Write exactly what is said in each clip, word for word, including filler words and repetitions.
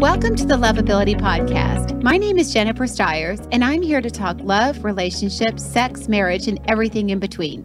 Welcome to the Lovability Podcast. My name is Jennifer Stiers, and I'm here to talk love, relationships, sex, marriage, and everything in between.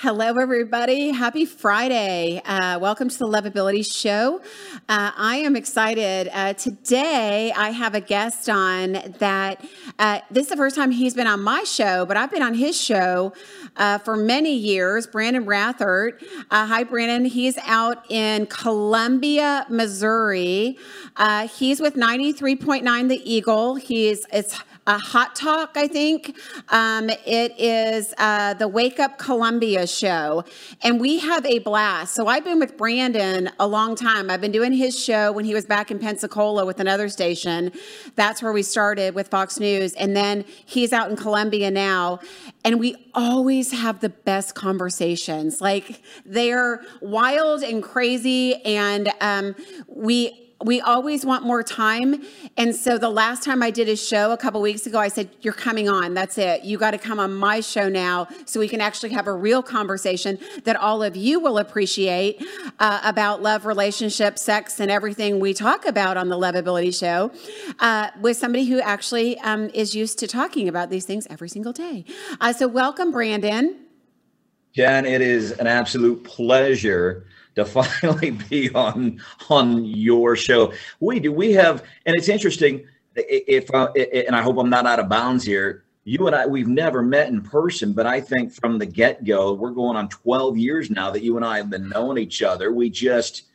Hello, everybody. Happy Friday. Uh, welcome to the Lovability Show. Uh, I am excited. Uh, today, I have a guest on that. Uh, this is the first time he's been on my show, but I've been on his show uh, for many years, Branden Rathert. Uh, hi, Branden. He's out in Columbia, Missouri. Uh, he's with ninety-three point nine The Eagle. He's, it's a Hot Talk, I think. Um, it is uh, the Wake Up Columbia show, and we have a blast. So I've been with Branden a long time. I've been doing his show when he was back in Pensacola with another station. That's where we started with Fox News, and then he's out in Columbia now. And we always have the best conversations. Like, they're wild and crazy, and um, we. We always want more time. And so the last time I did a show a couple weeks ago, I said, you're coming on. That's it. You got to come on my show now so we can actually have a real conversation that all of you will appreciate uh, about love, relationships, sex, and everything we talk about on the Lovability Show uh, with somebody who actually um, is used to talking about these things every single day. Uh, so welcome, Branden. Jen, it is an absolute pleasure to finally be on on your show. We do. We have, and it's interesting. If uh, and I hope I'm not out of bounds here. You and I, we've never met in person, but I think from the get-go, we're going on twelve years now that you and I have been knowing each other. We just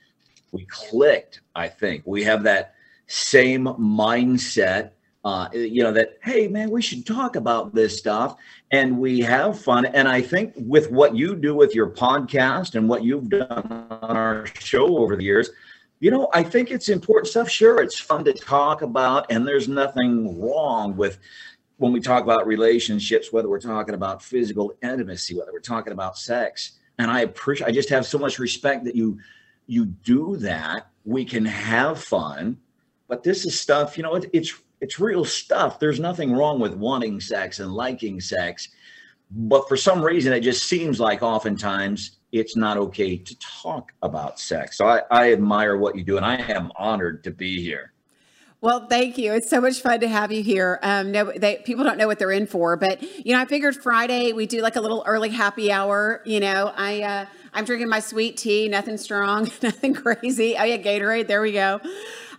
we clicked. I think we have that same mindset. Uh, you know that. Hey, man, we should talk about this stuff, and we have fun. And I think with what you do with your podcast and what you've done on our show over the years, you know, I think it's important stuff. Sure, it's fun to talk about, and there's nothing wrong with when we talk about relationships, whether we're talking about physical intimacy, whether we're talking about sex. And I appreciate. I just have so much respect that you you do that. We can have fun, but this is stuff. You know, it, it's. It's real stuff. There's nothing wrong with wanting sex and liking sex, but for some reason, it just seems like oftentimes it's not okay to talk about sex. So I, I admire what you do, and I am honored to be here. Well, thank you. It's so much fun to have you here. Um, no, they, people don't know what they're in for, but you know, I figured Friday we do like a little early happy hour. You know, I uh, I'm drinking my sweet tea, nothing strong, nothing crazy. Oh yeah, Gatorade. There we go.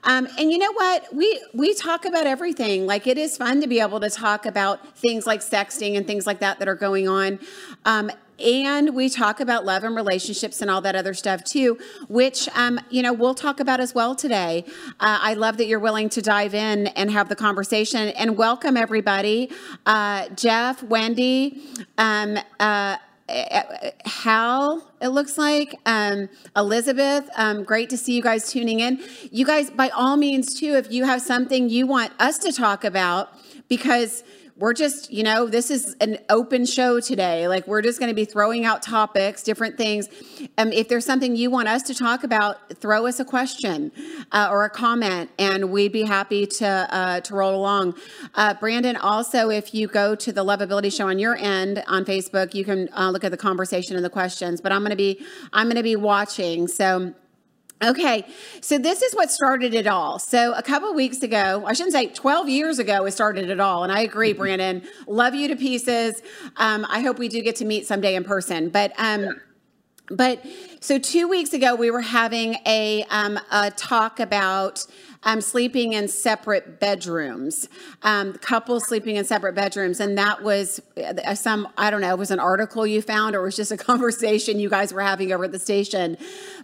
Um, and you know what? We we talk about everything. Like, it is fun to be able to talk about things like sexting and things like that that are going on. Um, and we talk about love and relationships and all that other stuff too, which, um, you know, we'll talk about as well today. Uh, I love that you're willing to dive in and have the conversation. And welcome, everybody. Uh, Jeff, Wendy, um, uh, Hal, it looks like, um, Elizabeth, um, great to see you guys tuning in. You guys, by all means, too, if you have something you want us to talk about, because we're just, you know, this is an open show today. Like, we're just going to be throwing out topics, different things. Um, if there's something you want us to talk about, throw us a question uh, or a comment, and we'd be happy to uh, to roll along. Uh, Branden, also, if you go to the Lovability Show on your end on Facebook, you can uh, look at the conversation and the questions. But I'm going to be I'm going to be watching. So. Okay, so this is what started it all. So a couple of weeks ago, I shouldn't say twelve years ago, it started it all. And I agree, Branden. Love you to pieces. Um, I hope we do get to meet someday in person. But um, yeah. but so two weeks ago, we were having a, um, a talk about um, sleeping in separate bedrooms, um, couples sleeping in separate bedrooms. And that was some, I don't know, it was an article you found, or it was just a conversation you guys were having over at the station.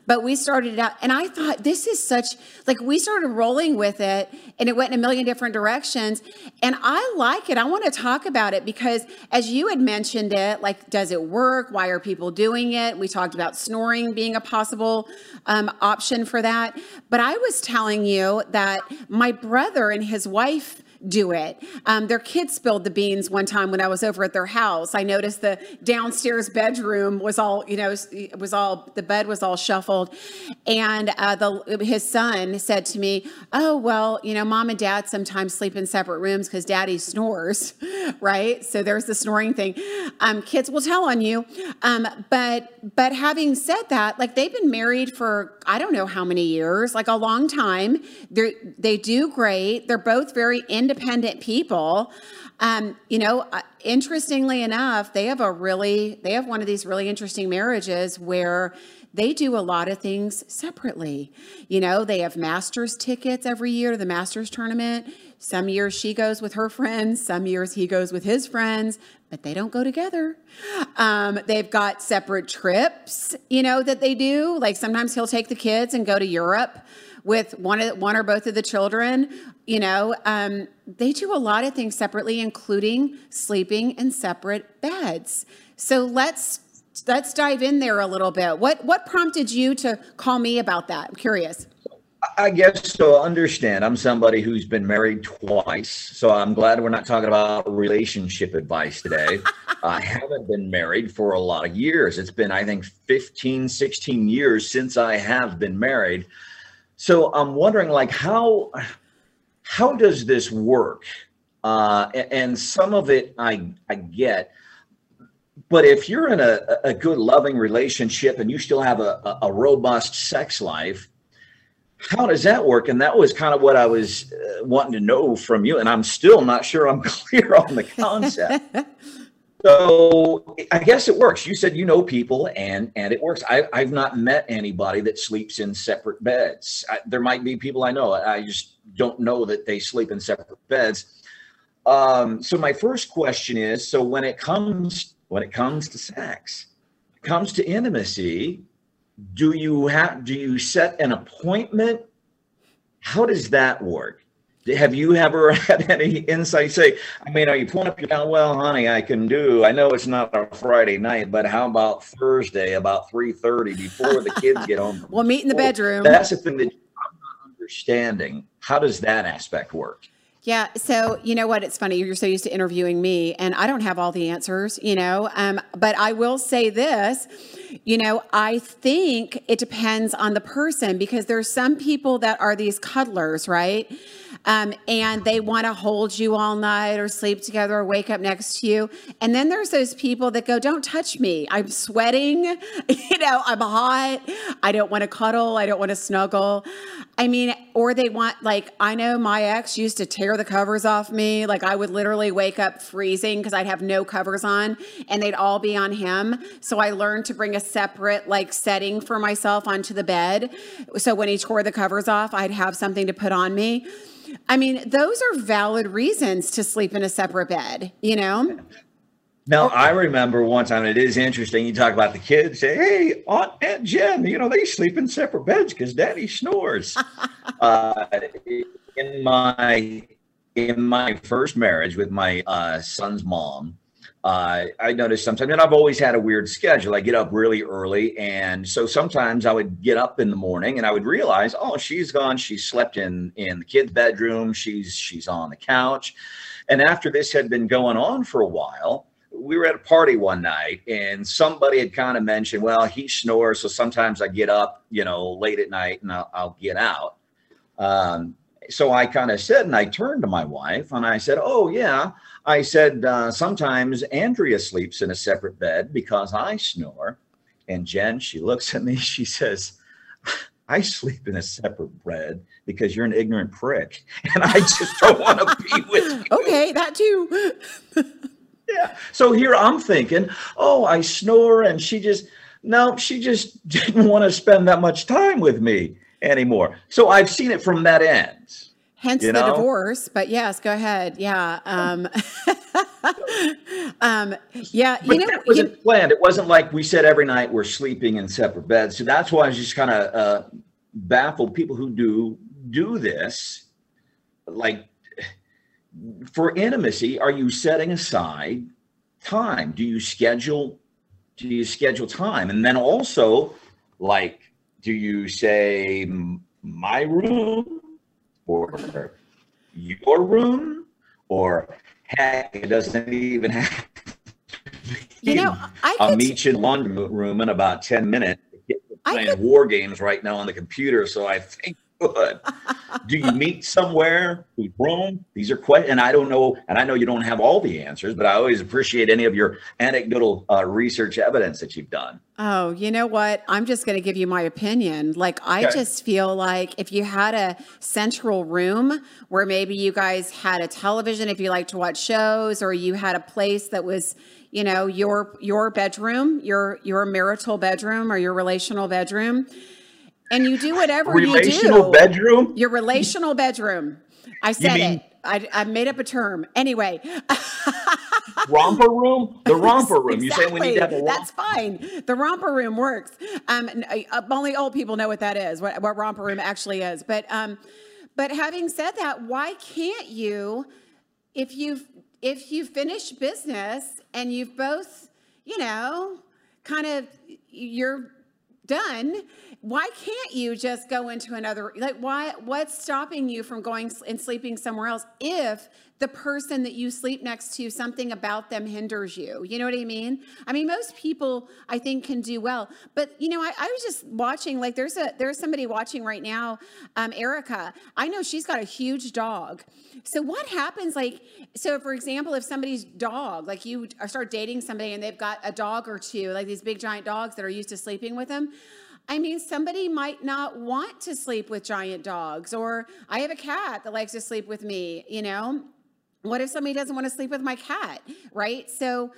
But we started it out, and I thought, this is such, like, we started rolling with it, and it went in a million different directions. And I like it. I want to talk about it because, as you had mentioned it, like, does it work? Why are people doing it? We talked about snoring being a possible um, option for that. But I was telling you that my brother and his wife do it. Um, their kids spilled the beans one time when I was over at their house. I noticed the downstairs bedroom was all, you know, it was all, the bed was all shuffled. And uh, the, his son said to me, oh, well, you know, mom and dad sometimes sleep in separate rooms because daddy snores, right? So there's the snoring thing. Um, kids will tell on you. Um, but, but having said that, like, they've been married for, I don't know how many years, like a long time. They they do great. They're both very independent people. Um, you know, uh, interestingly enough, they have a really, they have one of these really interesting marriages where they do a lot of things separately. You know, they have Masters tickets every year to the Masters tournament. Some years she goes with her friends, some years he goes with his friends, but they don't go together. Um, they've got separate trips, you know, that they do. Like sometimes he'll take the kids and go to Europe with one of one or both of the children. You know, um, they do a lot of things separately, including sleeping in separate beds. So let's let's dive in there a little bit. What what prompted you to call me about that? I'm curious. I guess so. Understand, I'm somebody who's been married twice, so I'm glad we're not talking about relationship advice today. I haven't been married for a lot of years. It's been, I think, fifteen, sixteen years since I have been married. So I'm wondering, like, how how does this work? Uh, and some of it I I get. But if you're in a, a good, loving relationship and you still have a, a robust sex life, how does that work? And that was kind of what I was uh, wanting to know from you. And I'm still not sure I'm clear on the concept. So I guess it works. You said you know people, and and it works. I, I've not met anybody that sleeps in separate beds. I, there might be people I know. I just don't know that they sleep in separate beds. Um, so my first question is, so when it comes when it comes to sex, it comes to intimacy, do you have, do you set an appointment? How does that work? Have you ever had any insight? Say, I mean, are you pulling up your down? Well, honey, I can do, I know it's not a Friday night, but how about Thursday about three thirty before the kids get home? We'll meet in the bedroom. That's the thing that I'm not understanding. How does that aspect work? Yeah. So, you know what? It's funny. You're so used to interviewing me and I don't have all the answers, you know, um, but I will say this, you know, I think it depends on the person because there's some people that are these cuddlers, right? Um, and they want to hold you all night or sleep together or wake up next to you. And then there's those people that go, don't touch me. I'm sweating. You know, I'm hot. I don't want to cuddle. I don't want to snuggle. I mean, or they want, like, I know my ex used to tear the covers off me. Like I would literally wake up freezing because I'd have no covers on and they'd all be on him. So I learned to bring a separate like setting for myself onto the bed. So when he tore the covers off, I'd have something to put on me. I mean, those are valid reasons to sleep in a separate bed, you know? Now, I remember one time, it is interesting, you talk about the kids, say, hey, Aunt, Aunt Jen, you know, they sleep in separate beds because daddy snores. uh, in my in my first marriage with my uh, son's mom, uh, I noticed sometimes, and I've always had a weird schedule. I get up really early, and so sometimes I would get up in the morning, and I would realize, oh, she's gone. She slept in in the kid's bedroom. She's she's on the couch. And after this had been going on for a while, we were at a party one night, and somebody had kind of mentioned, well, he snores, so sometimes I get up, you know, late at night, and I'll, I'll get out. Um, so I kind of said, and I turned to my wife, and I said, oh, yeah. I said, uh, sometimes Andrea sleeps in a separate bed because I snore. And Jen, she looks at me, she says, I sleep in a separate bed because you're an ignorant prick, and I just don't want to be with you. Okay, that too. Yeah. So here I'm thinking, oh, I snore, and she just, no, she just didn't want to spend that much time with me anymore. So I've seen it from that end. Hence you the know? divorce, but yes, go ahead. Yeah. Um, um, yeah. But you know, that wasn't you, planned. It wasn't like we said every night we're sleeping in separate beds. So that's why I was just kind of uh, baffled people who do do this, like, for intimacy, are you setting aside time? Do you schedule, do you schedule time? And then also, like, do you say my room or your room or heck, it doesn't even have to be. You know, I I'll could... meet you in the laundry room in about ten minutes. I'm playing could... war games right now on the computer, so I think good. Do you meet somewhere who's grown? These are questions, and I don't know, and I know you don't have all the answers, but I always appreciate any of your anecdotal uh, research evidence that you've done. Oh, you know what? I'm just going to give you my opinion. Like, I okay. just feel like if you had a central room where maybe you guys had a television, if you like to watch shows, or you had a place that was, you know, your your bedroom, your your marital bedroom or your relational bedroom, and you do whatever relational you do. Bedroom? Your relational bedroom. I said mean, it. I, I made up a term. Anyway. Romper room? The romper room. Exactly. You say we need to have a romper. That's fine. The romper room works. Um, only old people know what that is, what, what romper room actually is. But um, but having said that, why can't you, if you've, if you finish business and you've both, you know, kind of, you're done, why can't you just go into another, like, why, what's stopping you from going and sleeping somewhere else if the person that you sleep next to, something about them hinders you? You know what I mean? I mean, most people, I think, can do well. But, you know, I, I was just watching, like, there's a there's somebody watching right now, um, Erica. I know she's got a huge dog. So what happens, like, so for example, if somebody's dog, like you start dating somebody and they've got a dog or two, like these big giant dogs that are used to sleeping with them, I mean, somebody might not want to sleep with giant dogs, or I have a cat that likes to sleep with me, you know? What if somebody doesn't want to sleep with my cat, right? So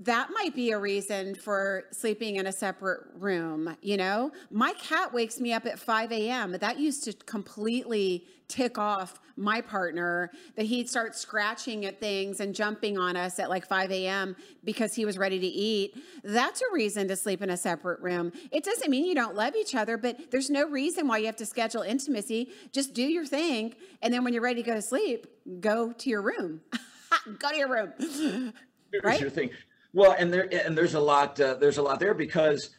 that might be a reason for sleeping in a separate room, you know? My cat wakes me up at five a m That used to completely tick off my partner, that he'd start scratching at things and jumping on us at like five a m because he was ready to eat. That's a reason to sleep in a separate room. It doesn't mean you don't love each other, but there's no reason why you have to schedule intimacy. Just do your thing. And then when you're ready to go to sleep, go to your room. Go to your room. Right? Your thing. Well, and there and there's a lot uh, there's a lot there because,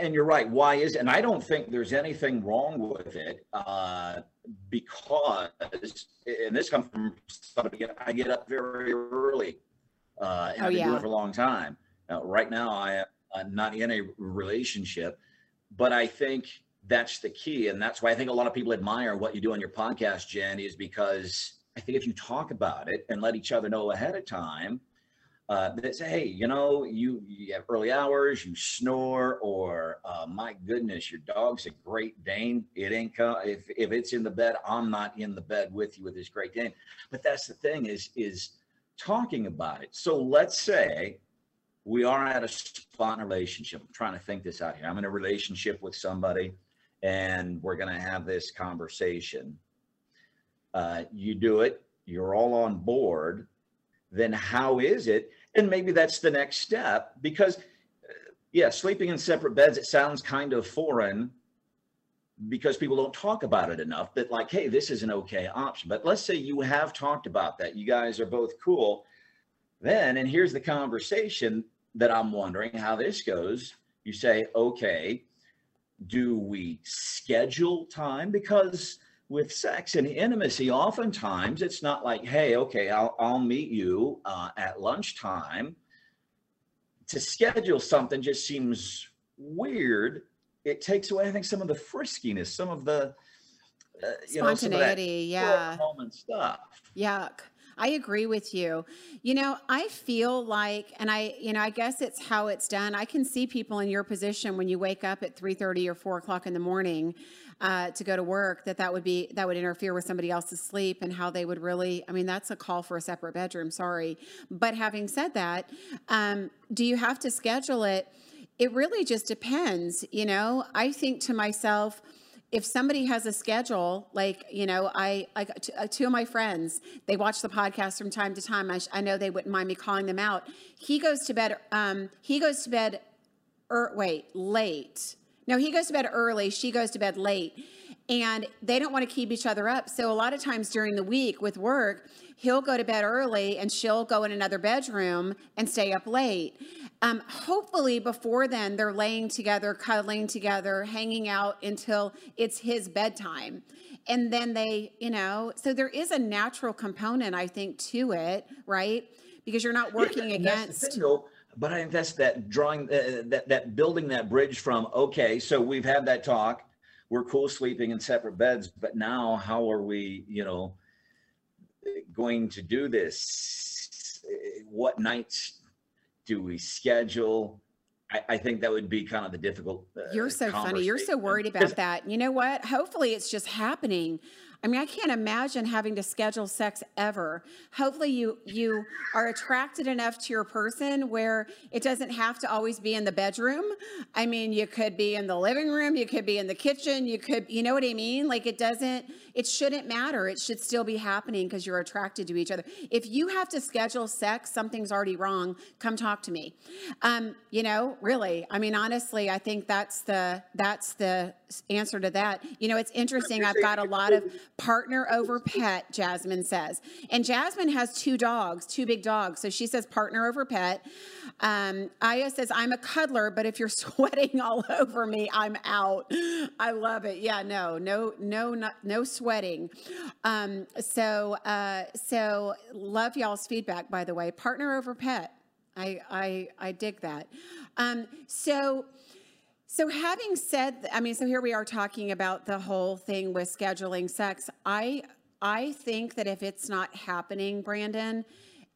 and you're right. Why is, and I don't think there's anything wrong with it, uh, because, and this comes from somebody, I get up very early, uh, and oh, I've been yeah. doing it for a long time. Now, right now, I, I'm not in a relationship, but I think that's the key. And that's why I think a lot of people admire what you do on your podcast, Jen, is because I think if you talk about it and let each other know ahead of time, Uh, that say, hey, you know, you, you have early hours, you snore, or uh, my goodness, your dog's a Great Dane. It ain't co- if if it's in the bed, I'm not in the bed with you with this Great Dane. But that's the thing is is talking about it. So let's say we are at a spot in a relationship. I'm trying to think this out here. I'm in a relationship with somebody, and we're going to have this conversation. Uh, you do it. You're all on board. Then how is it? And maybe that's the next step because, yeah, sleeping in separate beds, it sounds kind of foreign because people don't talk about it enough that like, hey, this is an okay option. But let's say you have talked about that. You guys are both cool. Then, and here's the conversation that I'm wondering how this goes. You say, okay, do we schedule time? Because with sex and intimacy, oftentimes it's not like, hey, okay, I'll, I'll meet you uh, at lunchtime. To schedule something just seems weird. It takes away, I think, some of the friskiness, some of the, uh, you know, spontaneity, yeah, common stuff. Yuck. I agree with you. You know, I feel like, and I, you know, I guess it's how it's done. I can see people in your position when you wake up at three thirty or four o'clock in the morning uh, to go to work, that that would be, that would interfere with somebody else's sleep and how they would really, I mean, that's a call for a separate bedroom, sorry. But having said that, um, do you have to schedule it? It really just depends. You know, I think to myself, if somebody has a schedule, like, you know, I, like t- uh, two of my friends, they watch the podcast from time to time. I, sh- I know they wouldn't mind me calling them out. He goes to bed, um, he goes to bed, er, wait, late. No, he goes to bed early. She goes to bed late. And they don't want to keep each other up. So a lot of times during the week with work, he'll go to bed early and she'll go in another bedroom and stay up late. Um, hopefully before then, they're laying together, cuddling together, hanging out until it's his bedtime. And then they, you know, so there is a natural component, I think, to it, right? Because you're not working yeah, against... But I think that's that drawing, uh, that, that building that bridge from, okay, so we've had that talk. we're cool sleeping in separate beds, but now how are we, you know, going to do this? What nights do we schedule? I, I think that would be kind of the difficult. Uh, You're so funny. You're so worried about that. You know what? Hopefully it's just happening. I mean, I can't imagine having to schedule sex ever. Hopefully you, you are attracted enough to your person where it doesn't have to always be in the bedroom. I mean, you could be in the living room. You could be in the kitchen. You could, you know what I mean? Like it doesn't, it shouldn't matter. It should still be happening because you're attracted to each other. If you have to schedule sex, something's already wrong. Come talk to me. Um, you know, really, I mean, honestly, I think that's the, that's the answer to that. You know, it's interesting. I've got a lot of partner over pet, Jasmine says. And Jasmine has two dogs, two big dogs. So she says partner over pet. Um, Aya says, I'm a cuddler, but if you're sweating all over me, I'm out. I love it. Yeah, no, no, no, no, no sweating. Um, so, uh, so love y'all's feedback, by the way, partner over pet. I, I, I dig that. Um, so, So having said, I mean, so here we are talking about the whole thing with scheduling sex. I I think that if it's not happening, Branden,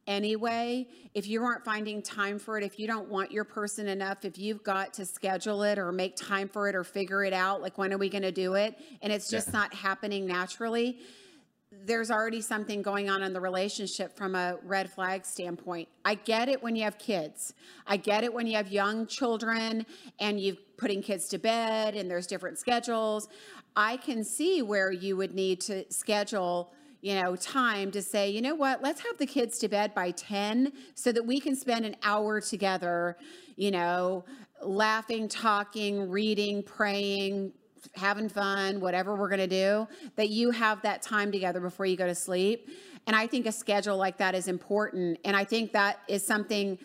anyway, if you aren't finding time for it, if you don't want your person enough, if you've got to schedule it or make time for it or figure it out, like when are we going to do it? And it's just yeah. not happening naturally. There's already something going on in the relationship from a red flag standpoint. I get it when you have kids. I get it when you have young children and you're putting kids to bed and there's different schedules. I can see where you would need to schedule, you know, time to say, you know what, let's have the kids to bed by ten so that we can spend an hour together, you know, laughing, talking, reading, praying, having fun, whatever we're going to do, that you have that time together before you go to sleep. And I think a schedule like that is important. And I think that is something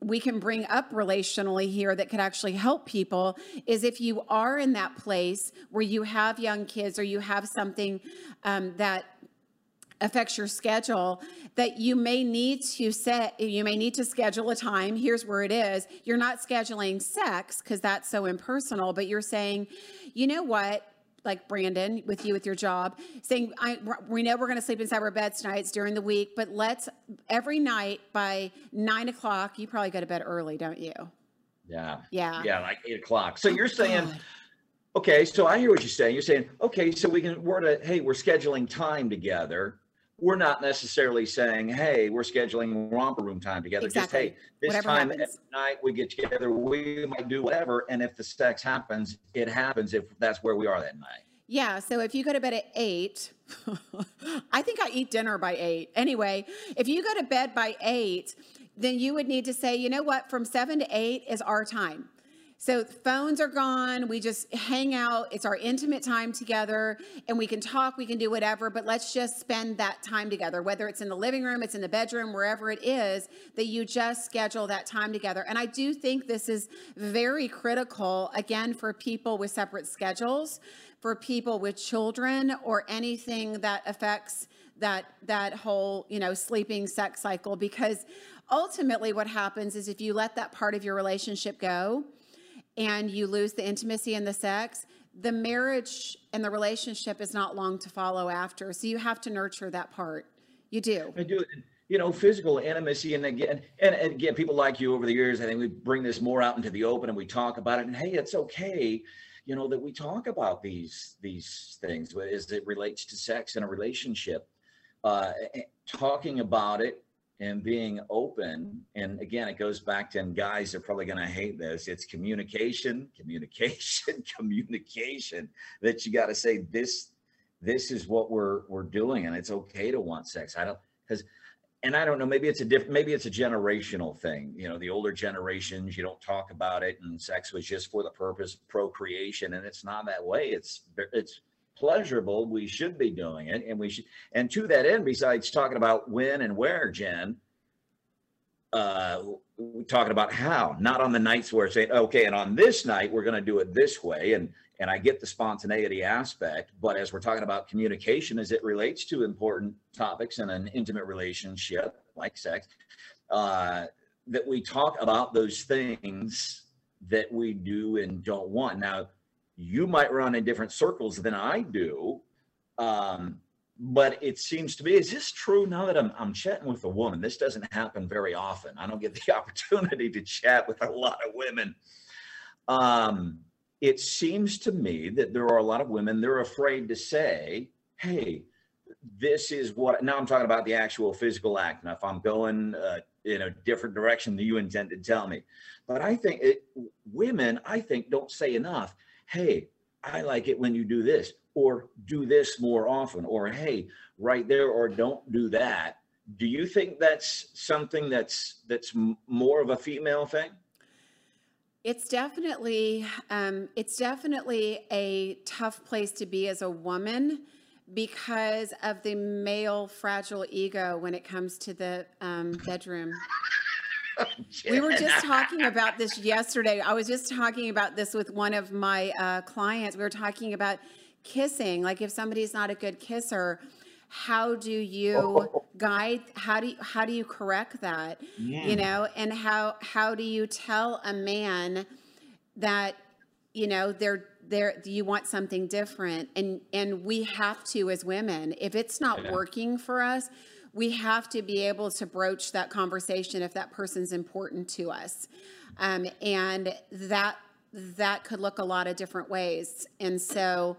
we can bring up relationally here that could actually help people is if you are in that place where you have young kids or you have something um, that affects your schedule, that you may need to set, you may need to schedule a time. Here's where it is. You're not scheduling sex because that's so impersonal, but you're saying, you know what, like Branden with you, with your job saying, I, we know we're going to sleep inside our beds nights during the week, but let's every night by nine o'clock, you probably go to bed early, don't you? Yeah. Yeah. Yeah. Like eight o'clock. So you're saying, God. Okay, so I hear what you're saying. You're saying, okay, so we can, we're to, hey, we're scheduling time together. We're not necessarily saying, hey, we're scheduling romper room time together. Exactly. Just, hey, this whatever time happens. Every night we get together, we might do whatever. And if the sex happens, it happens if that's where we are that night. Yeah. So if you go to bed at eight, I think I eat dinner by eight. Anyway, if you go to bed by eight, then you would need to say, you know what, from seven to eight is our time. So phones are gone. We just hang out. It's our intimate time together and we can talk, we can do whatever, but let's just spend that time together, whether it's in the living room, it's in the bedroom, wherever it is, that you just schedule that time together. And I do think this is very critical, again, for people with separate schedules, for people with children or anything that affects that, that whole, you know, sleeping sex cycle, because ultimately what happens is if you let that part of your relationship go, and you lose the intimacy and the sex, the marriage and the relationship is not long to follow after. So you have to nurture that part. You do. I do. You know, physical intimacy. And again, and, and again, people like you over the years, I think we bring this more out into the open and we talk about it. And hey, it's okay, you know, that we talk about these, these things as it relates to sex in a relationship. Uh, talking about it and being open. And again, it goes back to, and guys are probably going to hate this. It's communication, communication, communication, that you got to say, this, this is what we're, we're doing. And it's okay to want sex. I don't, because, and I don't know, maybe it's a different, maybe it's a generational thing. You know, the older generations, you don't talk about it. And sex was just for the purpose of procreation. And it's not that way. It's, it's, pleasurable. We should be doing it, and we should. And to that end, besides talking about when and where, Jen, uh, we're talking about how, not on the nights where it's saying, okay, and on this night we're going to do it this way, and and I get the spontaneity aspect, but as we're talking about communication as it relates to important topics in an intimate relationship like sex, uh, that we talk about those things that we do and don't want now. you might run in different circles than I do. Um, but it seems to be, is this true now that I'm, I'm chatting with a woman? This doesn't happen very often. I don't get the opportunity to chat with a lot of women. Um, it seems to me that there are a lot of women, they're afraid to say, hey, this is what, now I'm talking about the actual physical act. Now, if I'm going uh, in a different direction than you intend to tell me, but I think it, women, I think don't say enough. Hey, I like it when you do this, or do this more often, or hey, right there, or don't do that. Do you think that's something that's, that's more of a female thing? It's definitely, um, it's definitely a tough place to be as a woman, because of the male fragile ego when it comes to the um, bedroom. Jen. We were just talking about this yesterday. I was just talking about this with one of my uh, clients. We were talking about kissing. Like if somebody's not a good kisser, how do you oh. guide, how do you, how do you correct that? Yeah. You know, and how, how do you tell a man that, you know, they're, There, you want something different, and and we have to, as women, if it's not yeah. working for us, we have to be able to broach that conversation if that person's important to us, um, and that that could look a lot of different ways. And so,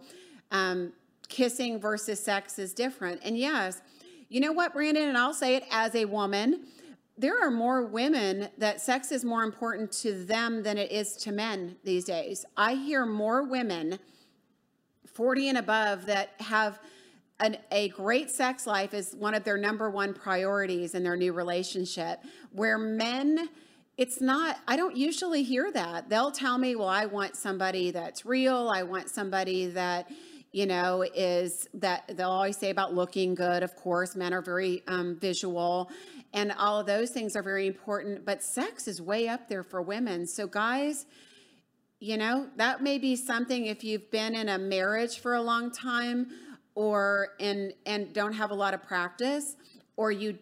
um, kissing versus sex is different. And yes, you know what, Branden, and I'll say it as a woman, there are more women that sex is more important to them than it is to men these days. I hear more women, forty and above, that have an, a great sex life is one of their number one priorities in their new relationship, where men, it's not, I don't usually hear that. They'll tell me, well, I want somebody that's real. I want somebody that, you know, is that they'll always say about looking good. Of course, men are very um, visual. And all of those things are very important, but sex is way up there for women. So guys, you know, that may be something if you've been in a marriage for a long time, or in, and don't have a lot of practice, or you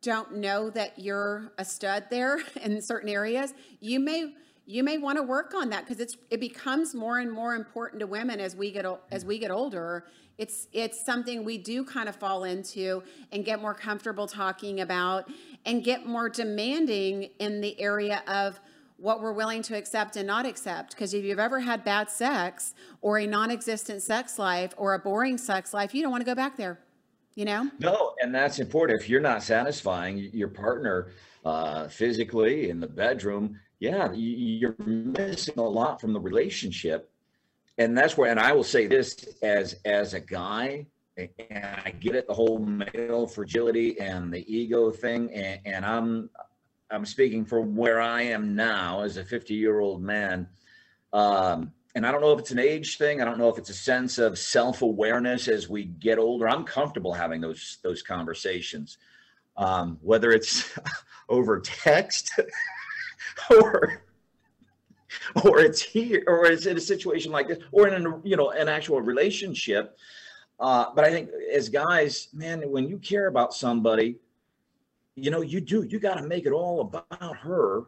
don't know that you're a stud there in certain areas, you may, you may want to work on that, because it's, it becomes more and more important to women as we get, as we get older. It's, it's something we do kind of fall into and get more comfortable talking about, and get more demanding in the area of what we're willing to accept and not accept. Because if you've ever had bad sex, or a non-existent sex life, or a boring sex life, you don't want to go back there, you know? No, and that's important. If you're not satisfying your partner uh, physically in the bedroom, yeah, you're missing a lot from the relationship. And that's where, and I will say this as, as a guy, and I get it, the whole male fragility and the ego thing. And, and I'm, I'm speaking from where I am now as a fifty year old man. Um, and I don't know if it's an age thing. I don't know if it's a sense of self-awareness as we get older. I'm comfortable having those, those conversations, um, whether it's over text or, or it's here, or it's in a situation like this, or in a, you know, an actual relationship. Uh, but I think as guys, man, when you care about somebody, you know, you do, you got to make it all about her,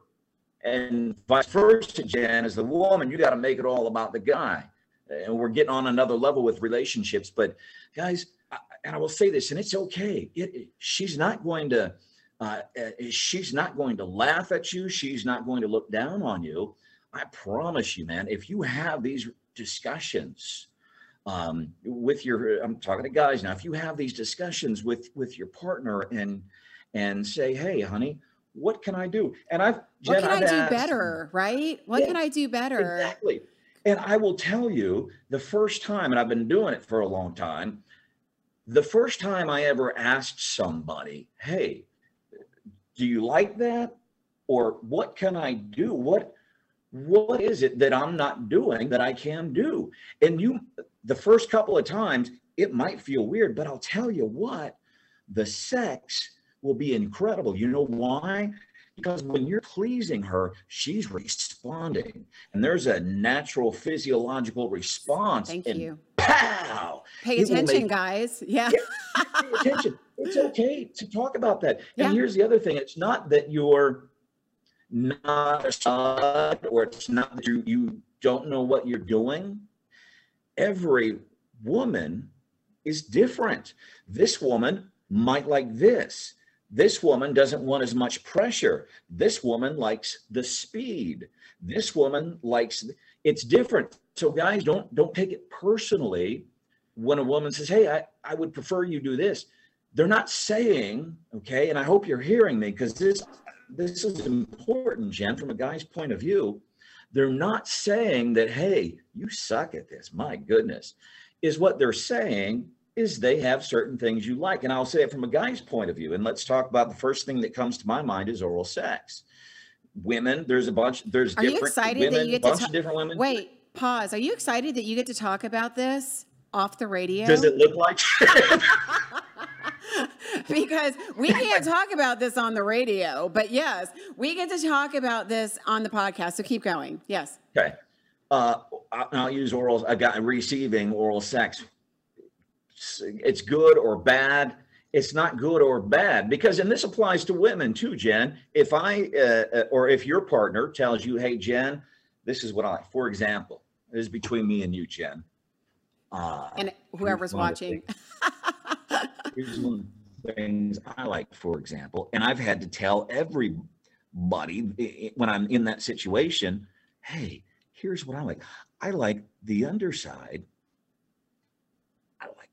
and vice versa, Jen, as the woman, you got to make it all about the guy. And we're getting on another level with relationships, but guys, I, and I will say this, and it's okay. It, it, she's not going to, uh, she's not going to laugh at you. She's not going to look down on you. I promise you, man, if you have these discussions um, with your, I'm talking to guys now, if you have these discussions with, with your partner and, and say, hey, honey, what can I do? And I've, Jen, what can I've I do asked, better, right? What yeah, can I do better? Exactly. And I will tell you the first time, and I've been doing it for a long time, the first time I ever asked somebody, hey, do you like that? Or what can I do? What, What is it that I'm not doing that I can do? And you, the first couple of times, it might feel weird, but I'll tell you what, the sex will be incredible. You know why? Because when you're pleasing her, she's responding. And there's a natural physiological response. Thank and you. Pow! Pay it attention, make, guys. Yeah. yeah pay attention. It's okay to talk about that. Yeah. And here's the other thing. It's not that you're not a stud, or it's not that you, you don't know what you're doing. every woman is different. This woman might like this. This woman doesn't want as much pressure. This woman likes the speed. This woman likes, it's different. So guys, don't, don't take it personally when a woman says, hey, I, I would prefer you do this. They're not saying, okay, and I hope you're hearing me because this, this is important, Jen, from a guy's point of view. They're not saying that, hey, you suck at this, my goodness, is what they're saying is they have certain things you like. And I'll say it from a guy's point of view. And let's talk about the first thing that comes to my mind is oral sex. Women, there's a bunch, there's Are different women, that you get bunch to of different women. Wait, pause. Are you excited that you get to talk about this off the radio? Does it look like shit? Because we can't talk about this on the radio, but yes, we get to talk about this on the podcast. So keep going. Yes. Okay. Uh, I'll use oral. I got receiving oral sex. It's good or bad. It's not good or bad because, and this applies to women too, Jen. If I, uh, or if your partner tells you, hey, Jen, this is what I, for example, this is between me and you, Jen. Uh, and whoever's watching. Here's one of the things I like, for example, and I've had to tell everybody when I'm in that situation, hey, here's what I like. I like the underside. I like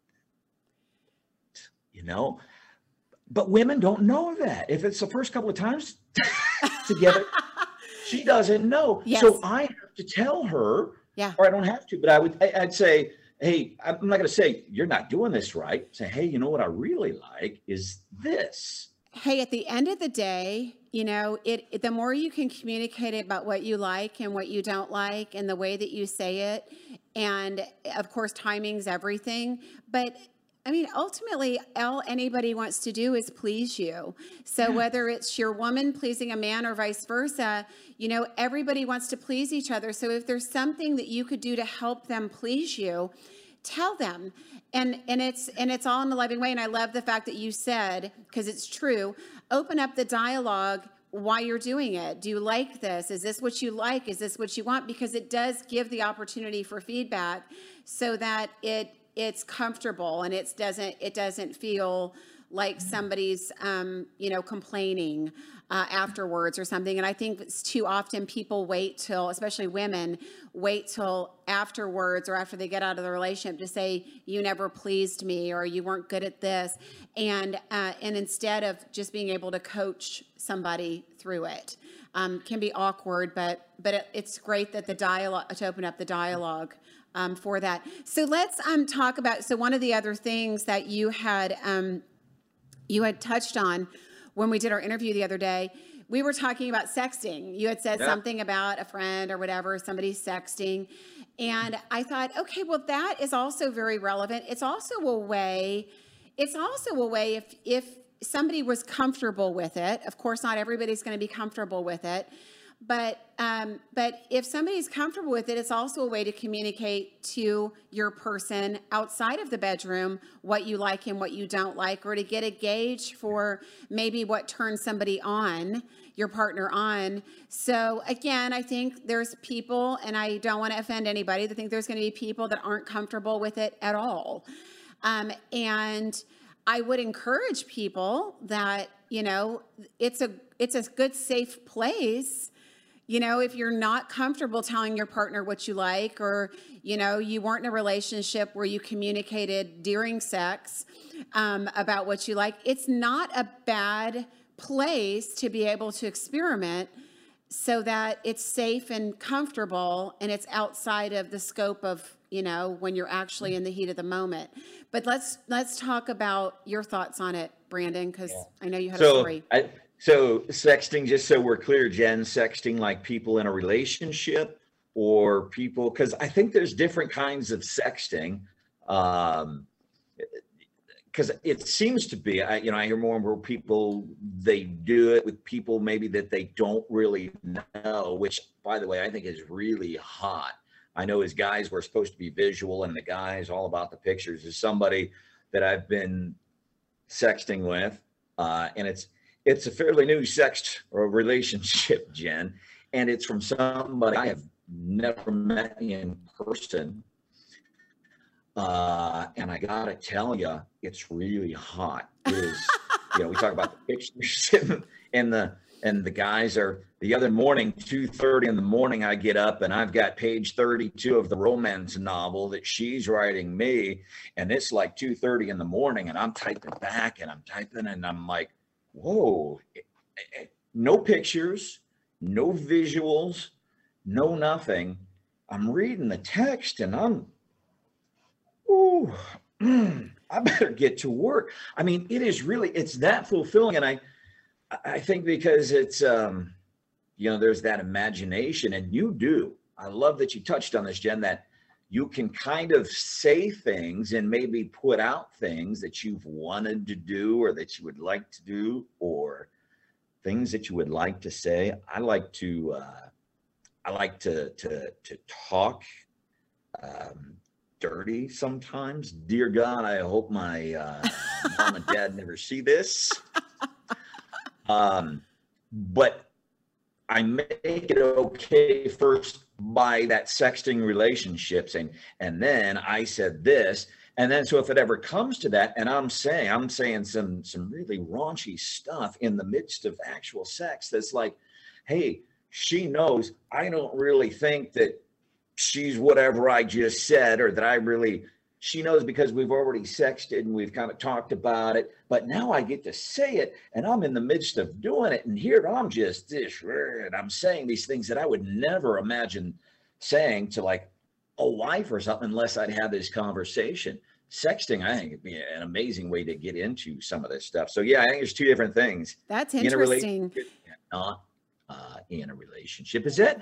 that, you know, but women don't know that. If it's the first couple of times together, she doesn't know. Yes. So I have to tell her, yeah. or I don't have to, but I would, I'd say, hey, I'm not going to say you're not doing this right. Say, hey, you know what I really like is this. Hey, at the end of the day, you know, it, it the more you can communicate about what you like and what you don't like and the way that you say it. And of course, timing's everything. But I mean, ultimately, all anybody wants to do is please you. So whether it's your woman pleasing a man or vice versa, you know, everybody wants to please each other. So if there's something that you could do to help them please you, tell them. And and it's and it's all in a loving way. And I love the fact that you said, because it's true, open up the dialogue why you're doing it. Do you like this? Is this what you like? Is this what you want? Because it does give the opportunity for feedback so that it it's comfortable and it doesn't, it doesn't feel like somebody's, um, you know, complaining uh, afterwards or something. And I think it's too often people wait till, especially women, wait till afterwards or after they get out of the relationship to say, you never pleased me or you weren't good at this. And, uh, and instead of just being able to coach somebody through it, um, can be awkward, but, but it, it's great that the dialogue, to open up the dialogue Um, for that. So let's um, talk about, so one of the other things that you had, um, you had touched on when we did our interview the other day, we were talking about sexting. You had said yeah. something about a friend or whatever, somebody sexting. And I thought, okay, well, that is also very relevant. It's also a way, it's also a way if, if somebody was comfortable with it, of course, not everybody's going to be comfortable with it. But um, but if somebody's comfortable with it, it's also a way to communicate to your person outside of the bedroom what you like and what you don't like, or to get a gauge for maybe what turns somebody on, your partner on. So again, I think there's people, and I don't want to offend anybody, that think there's going to be people that aren't comfortable with it at all. Um, and I would encourage people that, you know, it's a it's a good, safe place. You know, if you're not comfortable telling your partner what you like, or, you know, you weren't in a relationship where you communicated during sex um, about what you like, it's not a bad place to be able to experiment so that it's safe and comfortable and it's outside of the scope of, you know, when you're actually in the heat of the moment. But let's let's talk about your thoughts on it, Branden, because yeah. I know you had so a story. I So sexting, just so we're clear, Jen, sexting like people in a relationship or people, because I think there's different kinds of sexting. Um, because it seems to be, I, you know, I hear more and more people, they do it with people maybe that they don't really know, which, by the way, I think is really hot. I know as guys, we're supposed to be visual and the guys all about the pictures. There's somebody that I've been sexting with uh, and it's, It's a fairly new sext or relationship, Jen, and it's from somebody I have never met in person. Uh, and I gotta tell you, it's really hot. It is, you know, we talk about the pictures and the and the guys are. The other morning, two thirty in the morning, I get up and I've got page thirty-two of the romance novel that she's writing me, and it's like two thirty in the morning, and I'm typing back and I'm typing and I'm like, whoa, no pictures, no visuals, no nothing. I'm reading the text and I'm. Ooh, mm, I better get to work. I mean, it is really, it's that fulfilling. And I, I think because it's, um, you know, there's that imagination and you do. I love that you touched on this, Jen, that you can kind of say things and maybe put out things that you've wanted to do or that you would like to do or things that you would like to say. I like to, uh, I like to, to, to talk, um, dirty sometimes. Dear God, I hope my uh, mom and dad never see this. Um, but I make it okay first by that sexting relationships, and and then I said this, and then so if it ever comes to that, and I'm saying I'm saying some some really raunchy stuff in the midst of actual sex that's like, hey, she knows I don't really think that she's whatever I just said, or that I really, she knows because we've already sexted and we've kind of talked about it, but now I get to say it and I'm in the midst of doing it. And here I'm just this, and I'm saying these things that I would never imagine saying to like a wife or something, unless I'd had this conversation. Sexting, I think it'd be an amazing way to get into some of this stuff. So yeah, I think there's two different things. That's interesting. In a not uh, in a relationship. Is it?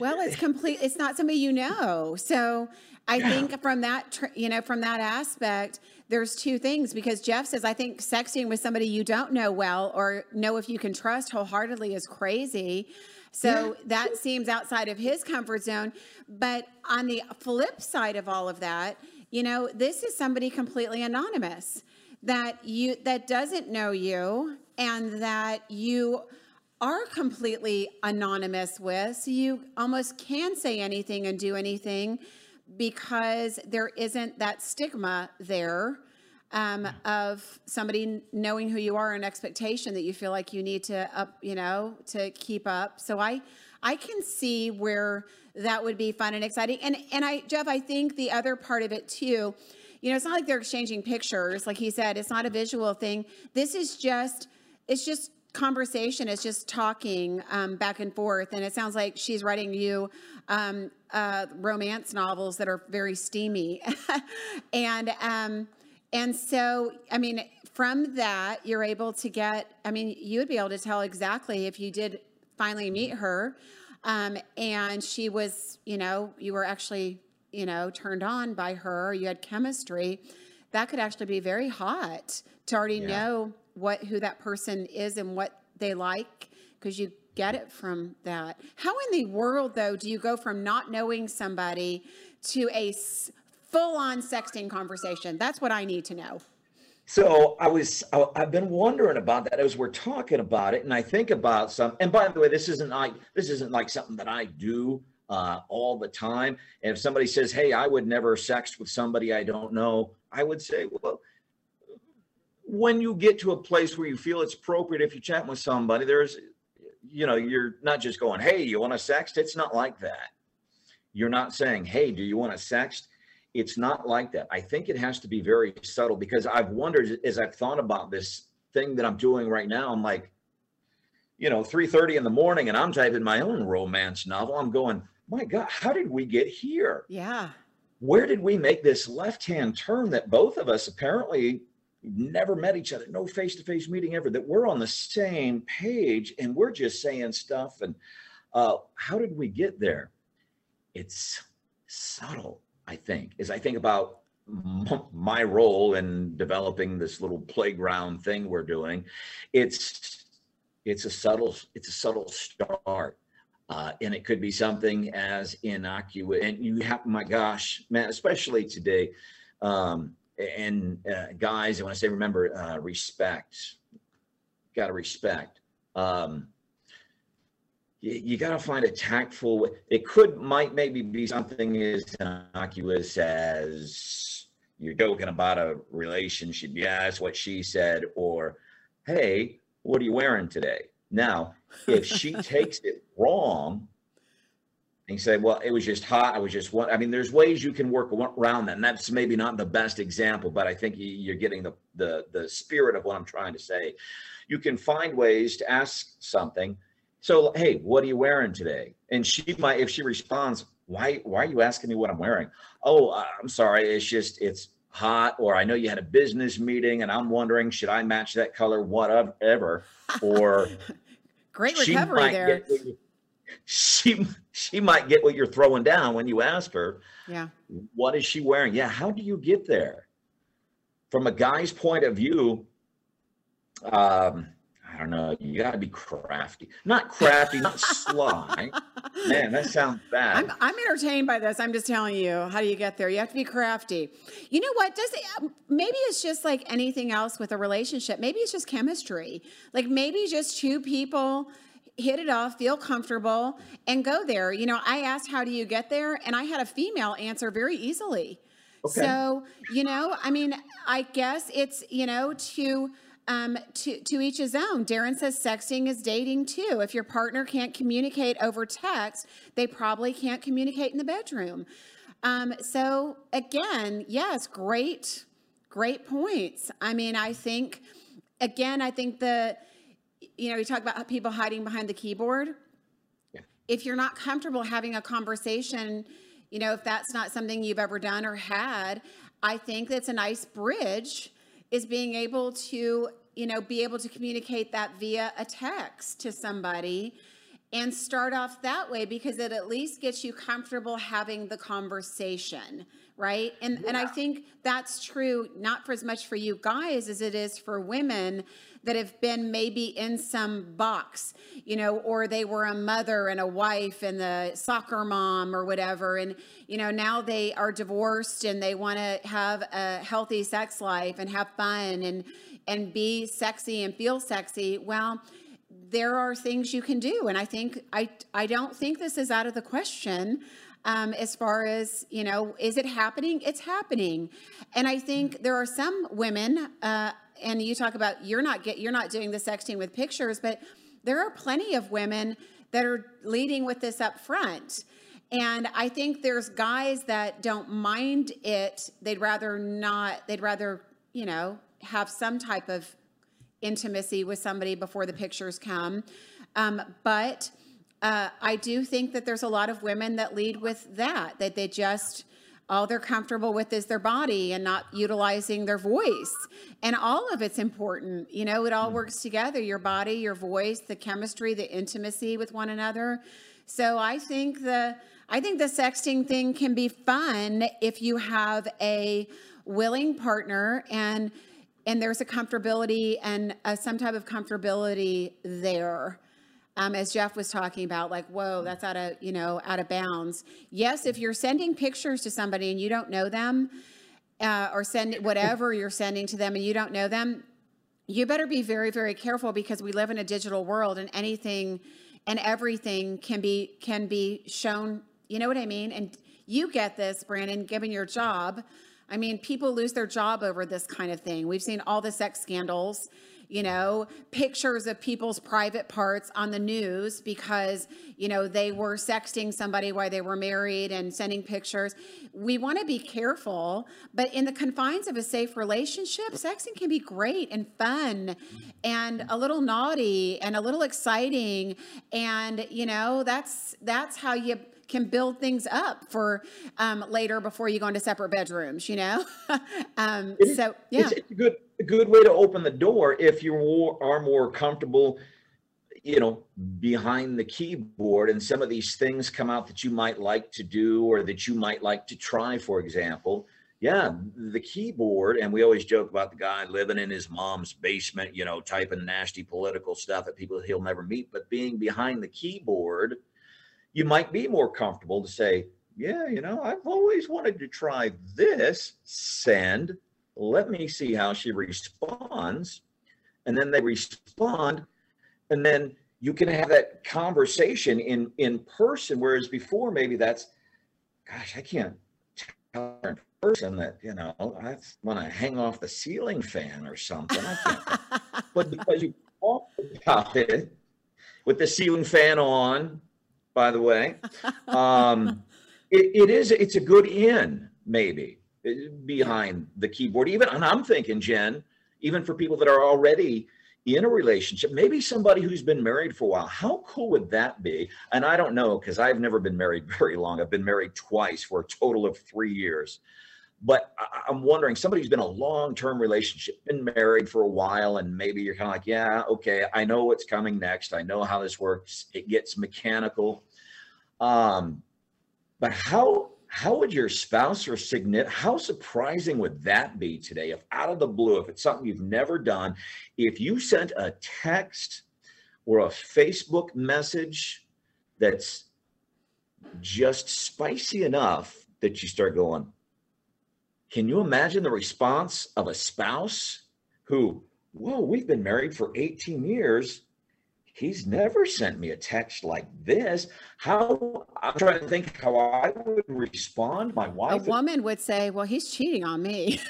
Well, it's complete. It's not somebody, you know. So I yeah. think from that, you know, from that aspect, there's two things, because Jeff says, I think sexting with somebody you don't know well, or know if you can trust wholeheartedly, is crazy. So yeah. that seems outside of his comfort zone. But on the flip side of all of that, you know, this is somebody completely anonymous that you, that doesn't know you, and that you are completely anonymous with, so you almost can say anything and do anything because there isn't that stigma there um, of somebody knowing who you are, an expectation that you feel like you need to up, you know, to keep up. So I, I can see where that would be fun and exciting. And and I, Jeff, I think the other part of it too, you know, it's not like they're exchanging pictures, like he said, it's not a visual thing. This is just, it's just. Conversation is just talking um, back and forth, and it sounds like she's writing you um, uh, romance novels that are very steamy, and um, and so I mean, from that you're able to get. I mean, you would be able to tell exactly if you did finally meet her, um, and she was, you know, you were actually, you know, turned on by her. You had chemistry. That could actually be very hot to already yeah. know. What who that person is and what they like, because you get it from that. How in the world, though, do you go from not knowing somebody to a full-on sexting conversation? That's what I need to know. So I was, I, I've been wondering about that as we're talking about it, and I think about some. And by the way, this isn't like this isn't like something that I do uh, all the time. And if somebody says, "Hey, I would never sext with somebody I don't know," I would say, "Well." When you get to a place where you feel it's appropriate, if you chat with somebody, there's, you know, you're not just going, hey, you want to sext? It's not like that. You're not saying, hey, do you want to sext? It's not like that. I think it has to be very subtle, because I've wondered as I've thought about this thing that I'm doing right now, I'm like, you know, three thirty in the morning and I'm typing my own romance novel. I'm going, my God, how did we get here? Yeah. Where did we make this left-hand turn that both of us apparently never met each other, no face-to-face meeting ever, that we're on the same page and we're just saying stuff. And uh, how did we get there? It's subtle, I think, as I think about m- my role in developing this little playground thing we're doing. It's, it's a subtle, it's a subtle start. Uh, and it could be something as innocuous. And you have, my gosh, man, especially today, um, And uh, guys, when I say remember, uh, respect, got to respect. Um, you, you got to find a tactful way. It could, might maybe be something as innocuous as you're joking about a relationship. Yeah, that's what she said. Or, hey, what are you wearing today? Now, if she takes it wrong and say, well, it was just hot. I was just what I mean, there's ways you can work around that. And that's maybe not the best example, but I think you're getting the, the, the spirit of what I'm trying to say. You can find ways to ask something. So, hey, what are you wearing today? And she might, if she responds, why, why are you asking me what I'm wearing? Oh, I'm sorry. It's just, it's hot. Or I know you had a business meeting and I'm wondering, should I match that color? Whatever. Or great recovery there. Get, she she might get what you're throwing down when you ask her, yeah, what is she wearing? Yeah, how do you get there? From a guy's point of view, um, I don't know, you got to be crafty. Not crafty, not sly. Man, that sounds bad. I'm, I'm entertained by this. I'm just telling you, how do you get there? You have to be crafty. You know what? Does it, maybe it's just like anything else with a relationship. Maybe it's just chemistry. Like maybe just two people hit it off, feel comfortable, and go there. You know, I asked, how do you get there? And I had a female answer very easily. Okay. So, you know, I mean, I guess it's, you know, to, um, to, to each his own. Darren says sexting is dating too. If your partner can't communicate over text, they probably can't communicate in the bedroom. Um, so again, yes, great, great points. I mean, I think, again, I think the, you know, you talk about people hiding behind the keyboard. Yeah. If you're not comfortable having a conversation, you know, if that's not something you've ever done or had, I think that's a nice bridge, is being able to, you know, be able to communicate that via a text to somebody and start off that way, because it at least gets you comfortable having the conversation, right? And yeah. and I think that's true, not for as much for you guys as it is for women that have been maybe in some box, you know, or they were a mother and a wife and the soccer mom or whatever. And, you know, now they are divorced and they want to have a healthy sex life and have fun and, and be sexy and feel sexy. Well, there are things you can do. And I think, I, I don't think this is out of the question. Um, as far as, you know, is it happening? It's happening. And I think there are some women, uh, and you talk about, you're not get, you're not doing the sexting with pictures, but there are plenty of women that are leading with this up front. And I think there's guys that don't mind it. They'd rather not, they'd rather, you know, have some type of intimacy with somebody before the pictures come. Um, but Uh, I do think that there's a lot of women that lead with that, that they just, all they're comfortable with is their body and not utilizing their voice. And all of it's important. You know, it all works together, your body, your voice, the chemistry, the intimacy with one another. So I think the, I think the sexting thing can be fun if you have a willing partner and, and there's a comfortability and a, some type of comfortability there. Um, as Jeff was talking about, like, whoa, that's out of, you know, out of bounds. Yes, if you're sending pictures to somebody and you don't know them, uh, or send whatever you're sending to them and you don't know them, you better be very, very careful, because we live in a digital world and anything and everything can be, can be shown. You know what I mean? And you get this, Branden, given your job. I mean, people lose their job over this kind of thing. We've seen all the sex scandals, you know, pictures of people's private parts on the news because, you know, they were sexting somebody while they were married and sending pictures. We want to be careful, but in the confines of a safe relationship, sexting can be great and fun and a little naughty and a little exciting. And, you know, that's, that's how you can build things up for um, later before you go into separate bedrooms, you know? um, it, so, yeah. It's, it's a good, a good way to open the door if you are more comfortable, you know, behind the keyboard, and some of these things come out that you might like to do or that you might like to try, for example. Yeah, the keyboard, and we always joke about the guy living in his mom's basement, you know, typing nasty political stuff at people that he'll never meet, but being behind the keyboard, you might be more comfortable to say, yeah, you know, I've always wanted to try this, send, let me see how she responds. And then they respond. And then you can have that conversation in, in person, whereas before maybe that's, gosh, I can't tell her in person that, you know, I want to hang off the ceiling fan or something. I can't. But because you talk about it with the ceiling fan on, by the way, um, it, it is, it's a good in maybe behind the keyboard. Even, and I'm thinking, Jen, even for people that are already in a relationship, maybe somebody who's been married for a while, how cool would that be? And I don't know, because I've never been married very long. I've been married twice for a total of three years. But I, I'm wondering, somebody who's been in a long-term relationship, been married for a while, and maybe you're kind of like, yeah, okay, I know what's coming next. I know how this works. It gets mechanical. Um, but how how would your spouse or significant, how surprising would that be today if out of the blue, if it's something you've never done, if you sent a text or a Facebook message that's just spicy enough that you start going, can you imagine the response of a spouse who, whoa, we've been married for eighteen years. He's never sent me a text like this. How, I'm trying to think how I would respond. My wife. A woman would say, well, he's cheating on me.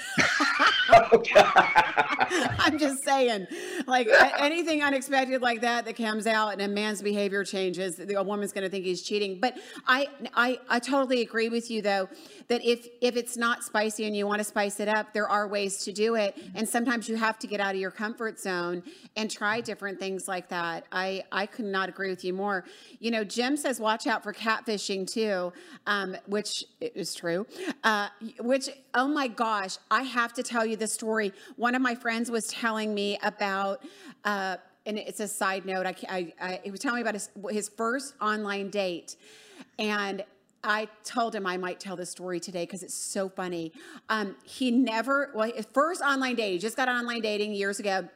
I'm just saying, like anything unexpected like that that comes out and a man's behavior changes, a woman's going to think he's cheating. But I, I, I totally agree with you, though, that if, if it's not spicy and you want to spice it up, there are ways to do it. And sometimes you have to get out of your comfort zone and try different things like that. I, I could not agree with you more. You know, Jim says, watch out for catfishing, too, um, which is true, uh, which, oh, my gosh, I have to tell you the story. One of my friends was telling me about, uh, and it's a side note, I, I, I, he was telling me about his, his first online date. And I told him I might tell this story today because it's so funny. Um, he never, well, his first online date, he just got online dating years ago.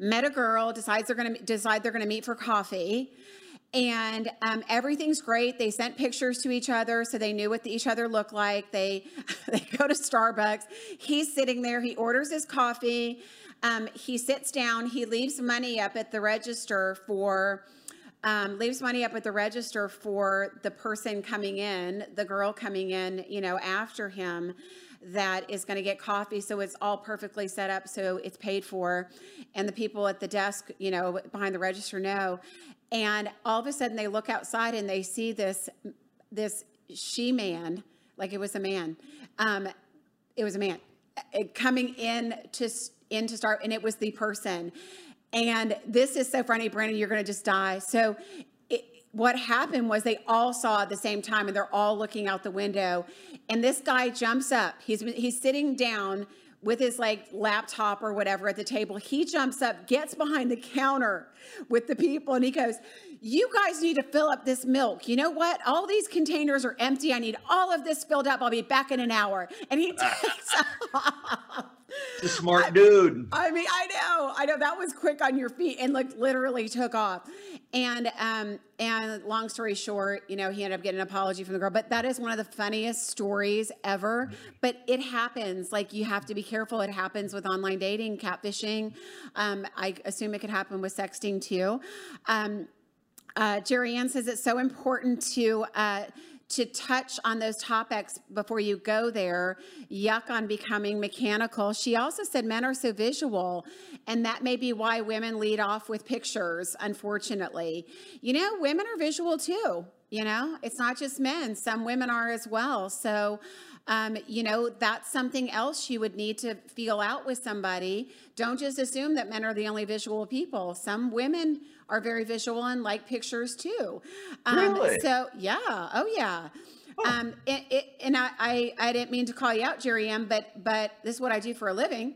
Met a girl, decides they're going to decide they're going to meet for coffee, and um, everything's great. They sent pictures to each other, so they knew what each other looked like. They they go to Starbucks. He's sitting there. He orders his coffee. Um, he sits down. He leaves money up at the register for um, leaves money up at the register for the person coming in, the girl coming in, you know, after him, that is going to get coffee. So it's all perfectly set up. So it's paid for. And the people at the desk, you know, behind the register know. And all of a sudden they look outside and they see this, this she man, like it was a man. Um, it was a man coming in to, in to start. And it was the person. And this is so funny, Branden, you're going to just die. So what happened was they all saw at the same time and they're all looking out the window, and this guy jumps up. He's, he's sitting down with his like laptop or whatever at the table. He jumps up, gets behind the counter with the people, and he goes, you guys need to fill up this milk. You know what? All these containers are empty. I need all of this filled up. I'll be back in an hour. And he takes off. It's a smart I, dude. I mean, I know, I know that was quick on your feet, and like literally took off. And, um, and long story short, you know, he ended up getting an apology from the girl, but that is one of the funniest stories ever. But it happens. Like, you have to be careful. It happens with online dating, catfishing. Um, I assume it could happen with sexting too. Um, uh, Jerry Ann says it's so important to, uh, to touch on those topics before you go there. Yuck on becoming mechanical. She also said men are so visual, and that may be why women lead off with pictures, unfortunately. You know, women are visual too. You know, it's not just men. Some women are as well. So, um, you know, that's something else you would need to feel out with somebody. Don't just assume that men are the only visual people. Some women are very visual and like pictures too. Um, really? So, yeah. Oh, yeah. Oh. Um, it, it, and I, I, I didn't mean to call you out, Jerry M, but, but this is what I do for a living.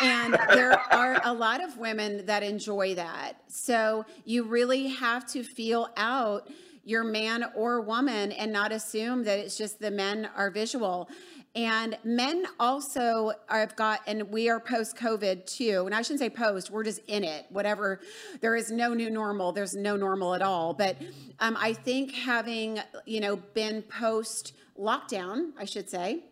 And there are a lot of women that enjoy that. So you really have to feel out your man or woman and not assume that it's just the men are visual. And men also have got, and we are post-COVID too, and I shouldn't say post, we're just in it, whatever. There is no new normal. There's no normal at all. But um, I think having, you know, been post-lockdown, I should say,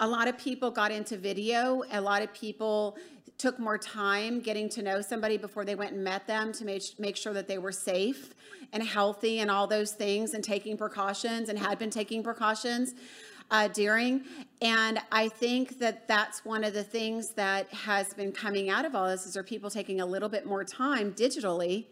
a lot of people got into video. A lot of people took more time getting to know somebody before they went and met them to make, make sure that they were safe and healthy and all those things and taking precautions and had been taking precautions uh, during. And I think that that's one of the things that has been coming out of all this is are people taking a little bit more time digitally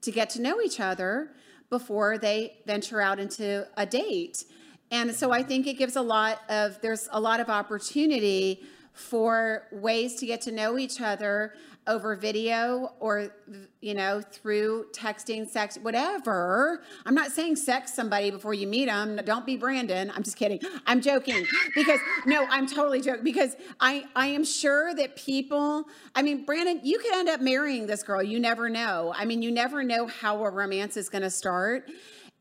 to get to know each other before they venture out into a date. And so I think it gives a lot of, there's a lot of opportunity for ways to get to know each other over video or, you know, through texting, sex, whatever. I'm not saying sex somebody before you meet them. Don't be Branden. I'm just kidding. I'm joking because, no, I'm totally joking because I, I am sure that people, I mean, Branden, you could end up marrying this girl. You never know. I mean, you never know how a romance is going to start.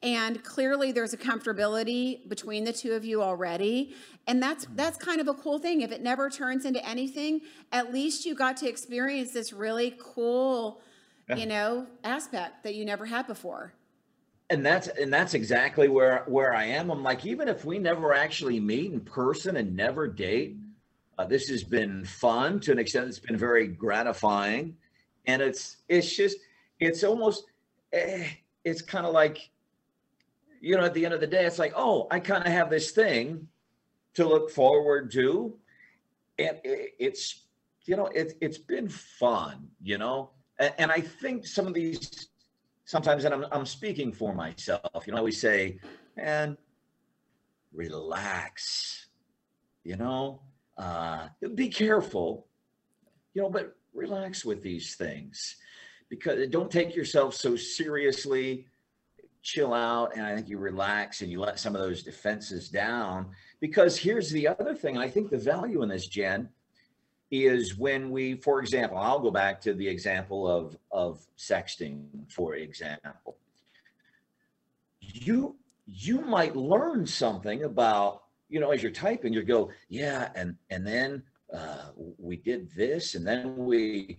And clearly there's a comfortability between the two of you already. And that's that's kind of a cool thing. If it never turns into anything, at least you got to experience this really cool, yeah. you know, aspect that you never had before. And that's and that's exactly where, where I am. I'm like, even if we never actually meet in person and never date, uh, this has been fun to an extent. It's been very gratifying. And it's, it's just, it's almost, eh, it's kind of like, you know, at the end of the day, it's like, oh, I kind of have this thing to look forward to. And it, it's, you know, it, it's been fun, you know, and, and I think some of these sometimes, and I'm, I'm speaking for myself, you know, I always say, and relax, you know, uh, be careful, you know, but relax with these things because don't take yourself so seriously. Chill out, and I think you relax and you let some of those defenses down. Because here's the other thing, and I think the value in this, Jen, is when we, for example, I'll go back to the example of of sexting, for example. You you might learn something about, you know, as you're typing, you go, yeah, and and then uh, we did this, and then we,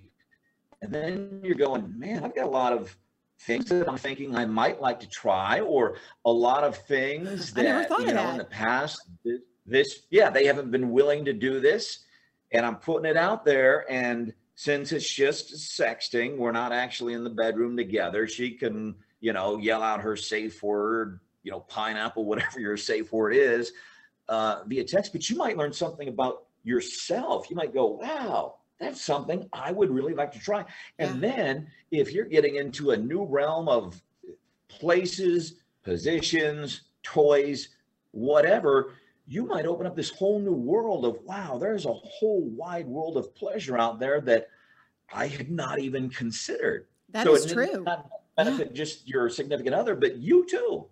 and then you're going, man, I've got a lot of things that I'm thinking I might like to try, or a lot of things that, you know, that. in the past, this, this, yeah, they haven't been willing to do this, and I'm putting it out there. And since it's just sexting, we're not actually in the bedroom together. She can, you know, yell out her safe word, you know, pineapple, whatever your safe word is, uh, via text. But you might learn something about yourself. You might go, wow, that's something I would really like to try. And yeah. then if you're getting into a new realm of places, positions, toys, whatever, you might open up this whole new world of, wow, there's a whole wide world of pleasure out there that I had not even considered. That so is it true. Not benefit yeah. just your significant other, but you too.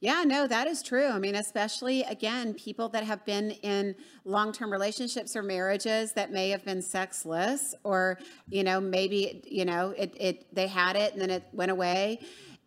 Yeah, no, that is true. I mean, especially, again, people that have been in long-term relationships or marriages that may have been sexless or, you know, maybe, you know, it, it they had it and then it went away.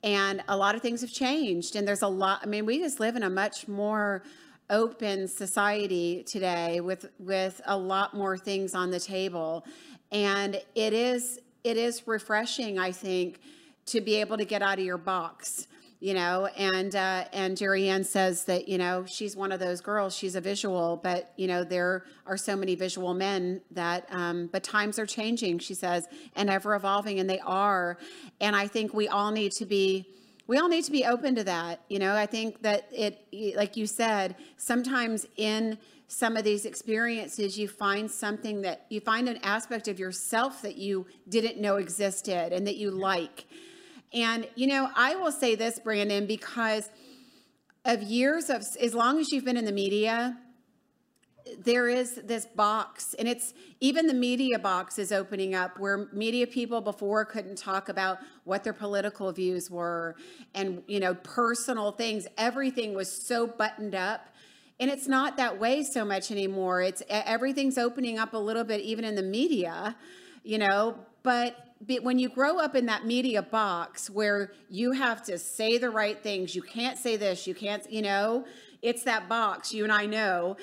And a lot of things have changed. And there's a lot, I mean, we just live in a much more open society today with, with a lot more things on the table. And it is, it is refreshing, I think, to be able to get out of your box. You know, and uh, and Jerrianne says that, you know, she's one of those girls. She's a visual, but, you know, there are so many visual men that, um, but times are changing, she says, and ever evolving, and they are. And I think we all need to be, we all need to be open to that. You know, I think that it, like you said, sometimes in some of these experiences, you find something that, you find an aspect of yourself that you didn't know existed and that you like. And, you know, I will say this, Branden, because of years of, as long as you've been in the media, there is this box, and it's even the media box is opening up where media people before couldn't talk about what their political views were and, you know, personal things. Everything was so buttoned up. And it's not that way so much anymore. It's everything's opening up a little bit, even in the media, you know, but But when you grow up in that media box where you have to say the right things, you can't say this, you can't, you know, it's that box, you and I know,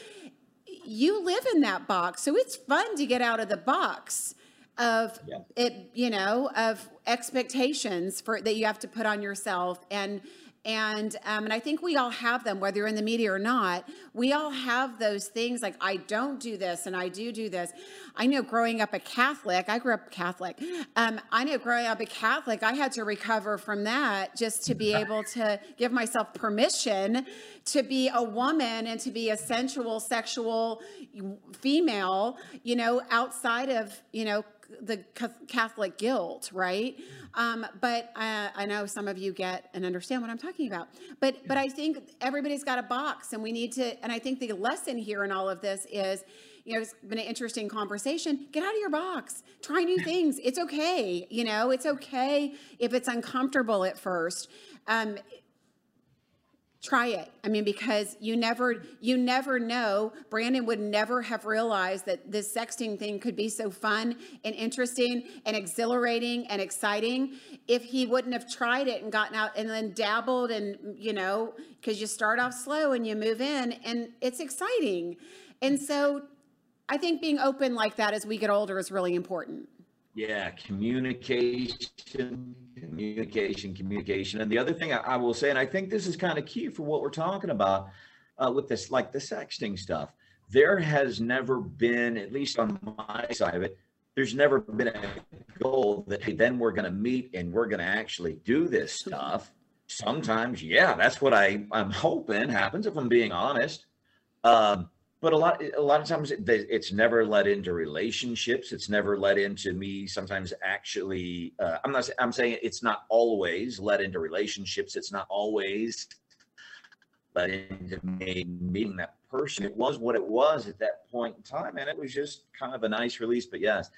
you live in that box. So it's fun to get out of the box of yeah. it, you know, of expectations for that you have to put on yourself and And um, and I think we all have them, whether you're in the media or not. We all have those things like, I don't do this and I do do this. I know growing up a Catholic, I grew up Catholic. Um, I know growing up a Catholic, I had to recover from that just to be able to give myself permission to be a woman and to be a sensual, sexual female, you know, outside of, you know, the Catholic guilt, right? Um, but uh, I know some of you get and understand what I'm talking about. But but I think everybody's got a box, and we need to. And I think the lesson here in all of this is, you know, it's been an interesting conversation. Get out of your box. Try new things. It's okay. You know, it's okay if it's uncomfortable at first. Um, Try it. I mean, because you never, you never know. Branden would never have realized that this sexting thing could be so fun and interesting and exhilarating and exciting if he wouldn't have tried it and gotten out and then dabbled and, you know, because you start off slow and you move in and it's exciting. And so I think being open like that as we get older is really important. Yeah, communication, communication, communication. And the other thing I, I will say, and I think this is kind of key for what we're talking about uh, with this, like the sexting stuff, there has never been, at least on my side of it, there's never been a goal that, hey, then we're going to meet and we're going to actually do this stuff. Sometimes, yeah, that's what I, I'm hoping happens, if I'm being honest. Um, But a lot, a lot of times it, it's never led into relationships. It's never led into me sometimes actually, uh, I'm not, I'm saying it's not always led into relationships. It's not always led into me meeting that person. It was what it was at that point in time. And it was just kind of a nice release, but yes,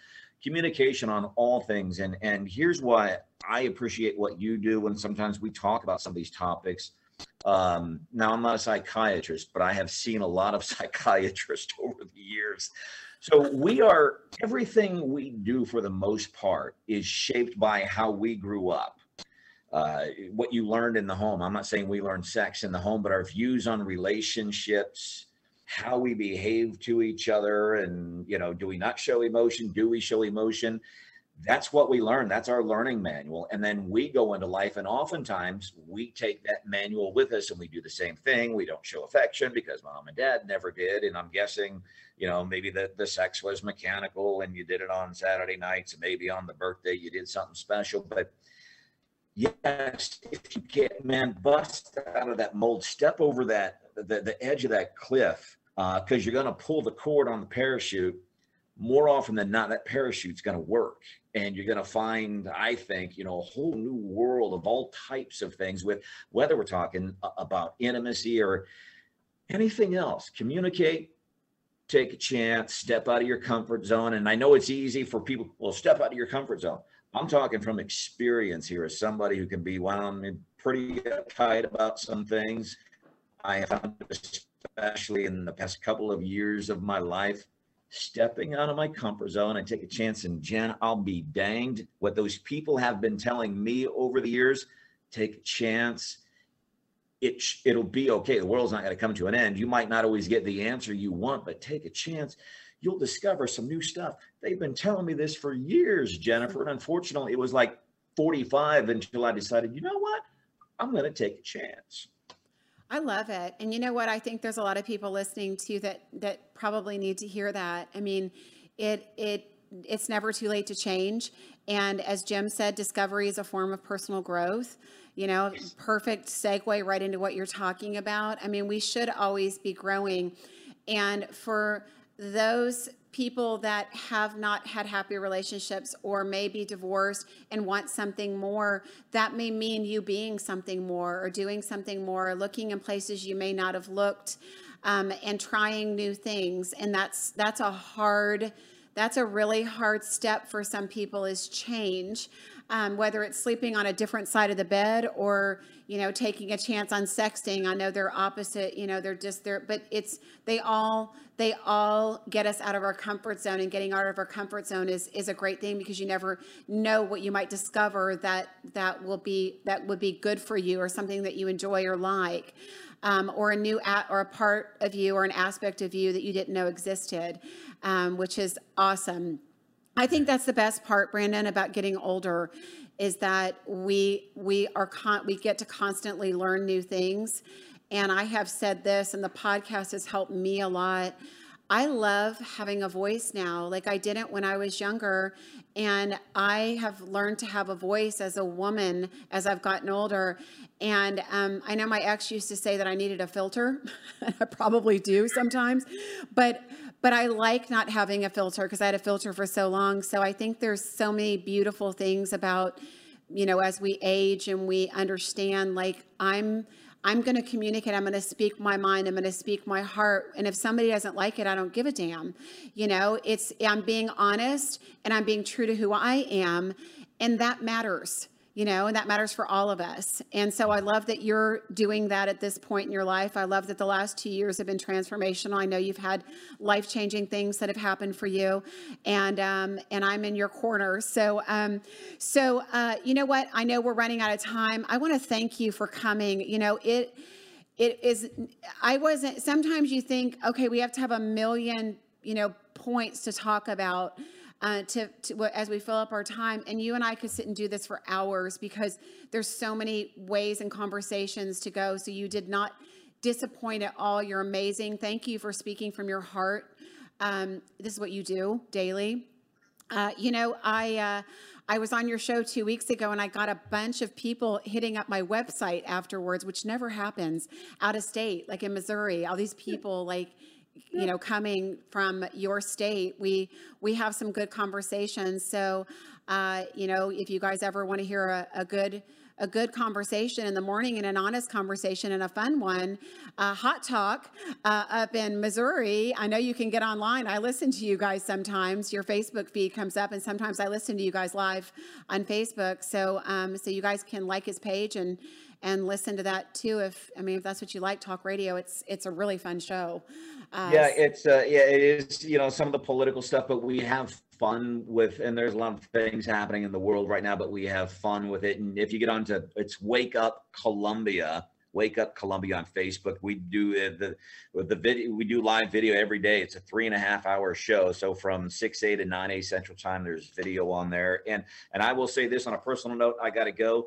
communication on all things. And, and here's why I appreciate what you do when sometimes we talk about some of these topics. Um, now, I'm not a psychiatrist, but I have seen a lot of psychiatrists over the years. So we are, everything we do for the most part is shaped by how we grew up, uh, what you learned in the home. I'm not saying we learned sex in the home, but our views on relationships, how we behave to each other, and, you know, do we not show emotion? Do we show emotion? That's what we learn. That's our learning manual. And then we go into life, and oftentimes we take that manual with us and we do the same thing. We don't show affection because mom and dad never did. And I'm guessing, you know, maybe the, the sex was mechanical and you did it on Saturday nights, and maybe on the birthday you did something special. But yes, if you get, man, bust out of that mold, step over that, the, the edge of that cliff, uh, because you're going to pull the cord on the parachute. More often than not, that parachute's going to work. And you're going to find, I think, you know, a whole new world of all types of things with, whether we're talking about intimacy or anything else. Communicate, take a chance, step out of your comfort zone. And I know it's easy for people, well, step out of your comfort zone. I'm talking from experience here as somebody who can be wound and pretty uptight about some things. I have found, especially in the past couple of years of my life, stepping out of my comfort zone and take a chance. And Jen, I'll be danged what those people have been telling me over the years. Take a chance. It, it'll be okay. The world's not going to come to an end. You might not always get the answer you want, but take a chance. You'll discover some new stuff. They've been telling me this for years, Jennifer. And unfortunately, it was like forty-five until I decided, you know what? I'm going to take a chance. I love it. And you know what? I think there's a lot of people listening to that that probably need to hear that. I mean, it it it's never too late to change. And as Jim said, discovery is a form of personal growth. You know, perfect segue right into what you're talking about. I mean, we should always be growing. And for those people that have not had happy relationships or may be divorced and want something more, that may mean you being something more or doing something more, or looking in places you may not have looked, um, and trying new things. And that's that's a hard, that's a really hard step for some people, is change, um, whether it's sleeping on a different side of the bed or, you know, taking a chance on sexting. I know they're opposite, you know, they're just there, but it's, they all, they all get us out of our comfort zone, and getting out of our comfort zone is, is a great thing, because you never know what you might discover that, that will be, that would be good for you, or something that you enjoy or like, um, or a new, at, or a part of you or an aspect of you that you didn't know existed, um, which is awesome. I think that's the best part, Branden, about getting older, is that we we are con- we get to constantly learn new things. And I have said this, and the podcast has helped me a lot. I love having a voice now, like I didn't when I was younger. And I have learned to have a voice as a woman as I've gotten older. And um, I know my ex used to say that I needed a filter. I probably do sometimes. But but I like not having a filter, because I had a filter for so long. So I think there's so many beautiful things about, you know, as we age and we understand, like I'm... I'm going to communicate. I'm going to speak my mind. I'm going to speak my heart. And if somebody doesn't like it, I don't give a damn. You know, it's, I'm being honest and I'm being true to who I am. And that matters, you know, and that matters for all of us. And so I love that you're doing that at this point in your life. I love that the last two years have been transformational. I know you've had life-changing things that have happened for you, and um, and I'm in your corner. So, um, so uh, you know what? I know we're running out of time. I want to thank you for coming. You know, it it is, I wasn't, sometimes you think, okay, we have to have a million, you know, points to talk about. Uh, to, to as we fill up our time, and you and I could sit and do this for hours, because there's so many ways and conversations to go. So you did not disappoint at all. You're amazing. Thank you for speaking from your heart. Um, this is what you do daily. Uh, you know, I uh, I was on your show two weeks ago, and I got a bunch of people hitting up my website afterwards, which never happens out of state, like in Missouri. All these people like. you know, coming from your state, we, we have some good conversations. So, uh, you know, if you guys ever want to hear a, a good, a good conversation in the morning, and an honest conversation and a fun one, uh, Hot Talk, uh, up in Missouri. I know you can get online. I listen to you guys sometimes. Your Facebook feed comes up, and sometimes I listen to you guys live on Facebook. So, um, so you guys can like his page and, and listen to that too. If, I mean, if that's what you like, talk radio, it's, it's a really fun show. Uh, yeah, it's, uh, yeah, it is, you know, some of the political stuff, but we have fun with, and there's a lot of things happening in the world right now, but we have fun with it. And if you get onto, it's Wake Up Columbia, Wake Up Columbia on Facebook. We do the, the, the video, we do live video every day. It's a three and a half hour show. So from six A to nine A Central Time, there's video on there. And, and I will say this on a personal note, I got to go.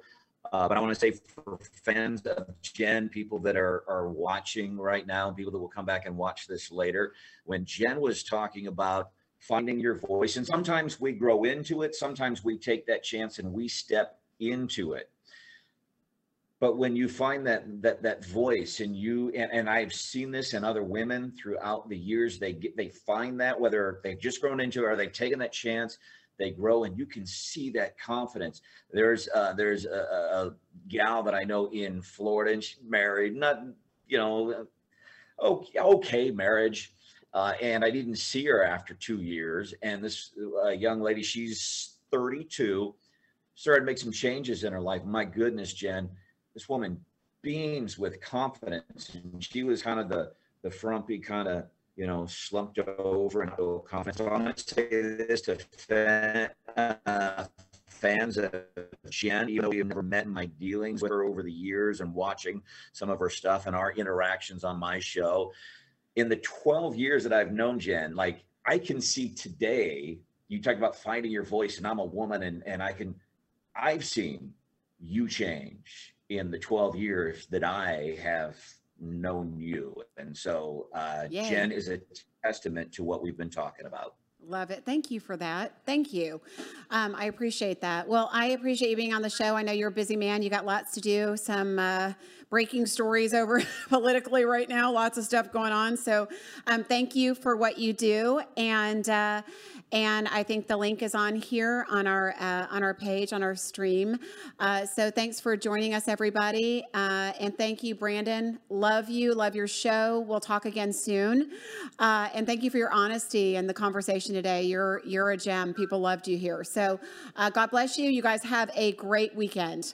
Uh, but I want to say for fans of Jen, people that are, are watching right now, people that will come back and watch this later, when Jen was talking about finding your voice, and sometimes we grow into it, sometimes we take that chance and we step into it. But when you find that that that voice, and you and, and I've seen this in other women throughout the years, they get they find that, whether they've just grown into it or they've taken that chance, they grow, and you can see that confidence. There's uh, there's a, a gal that I know in Florida, and she's married, not, you know, okay, okay marriage. Uh, and I didn't see her after two years. And this uh, young lady, she's thirty-two, started to make some changes in her life. My goodness, Jen, this woman beams with confidence. And she was kind of the, the frumpy kind of, you know, slumped over and no confidence. So I'm going to say this to fan, uh, fans of Jen, even though we've never met, in my dealings with her over the years and watching some of her stuff and our interactions on my show. In the twelve years that I've known Jen, like, I can see today, you talk about finding your voice, and I'm a woman, and, and I can, I've seen you change in the twelve years that I have known you. And so uh Yay. Jen is a testament to what we've been talking about. Love it. Thank you for that. Thank you. Um, I appreciate that. Well, I appreciate you being on the show. I know you're a busy man. You got lots to do, some uh, breaking stories over politically right now, lots of stuff going on. So um, thank you for what you do. And uh, and I think the link is on here on our uh, on our page, on our stream. Uh, so thanks for joining us, everybody. Uh, and thank you, Branden. Love you. Love your show. We'll talk again soon. Uh, and thank you for your honesty and the conversation today. You're you're a gem. People loved you here. So uh, God bless you. You guys have a great weekend.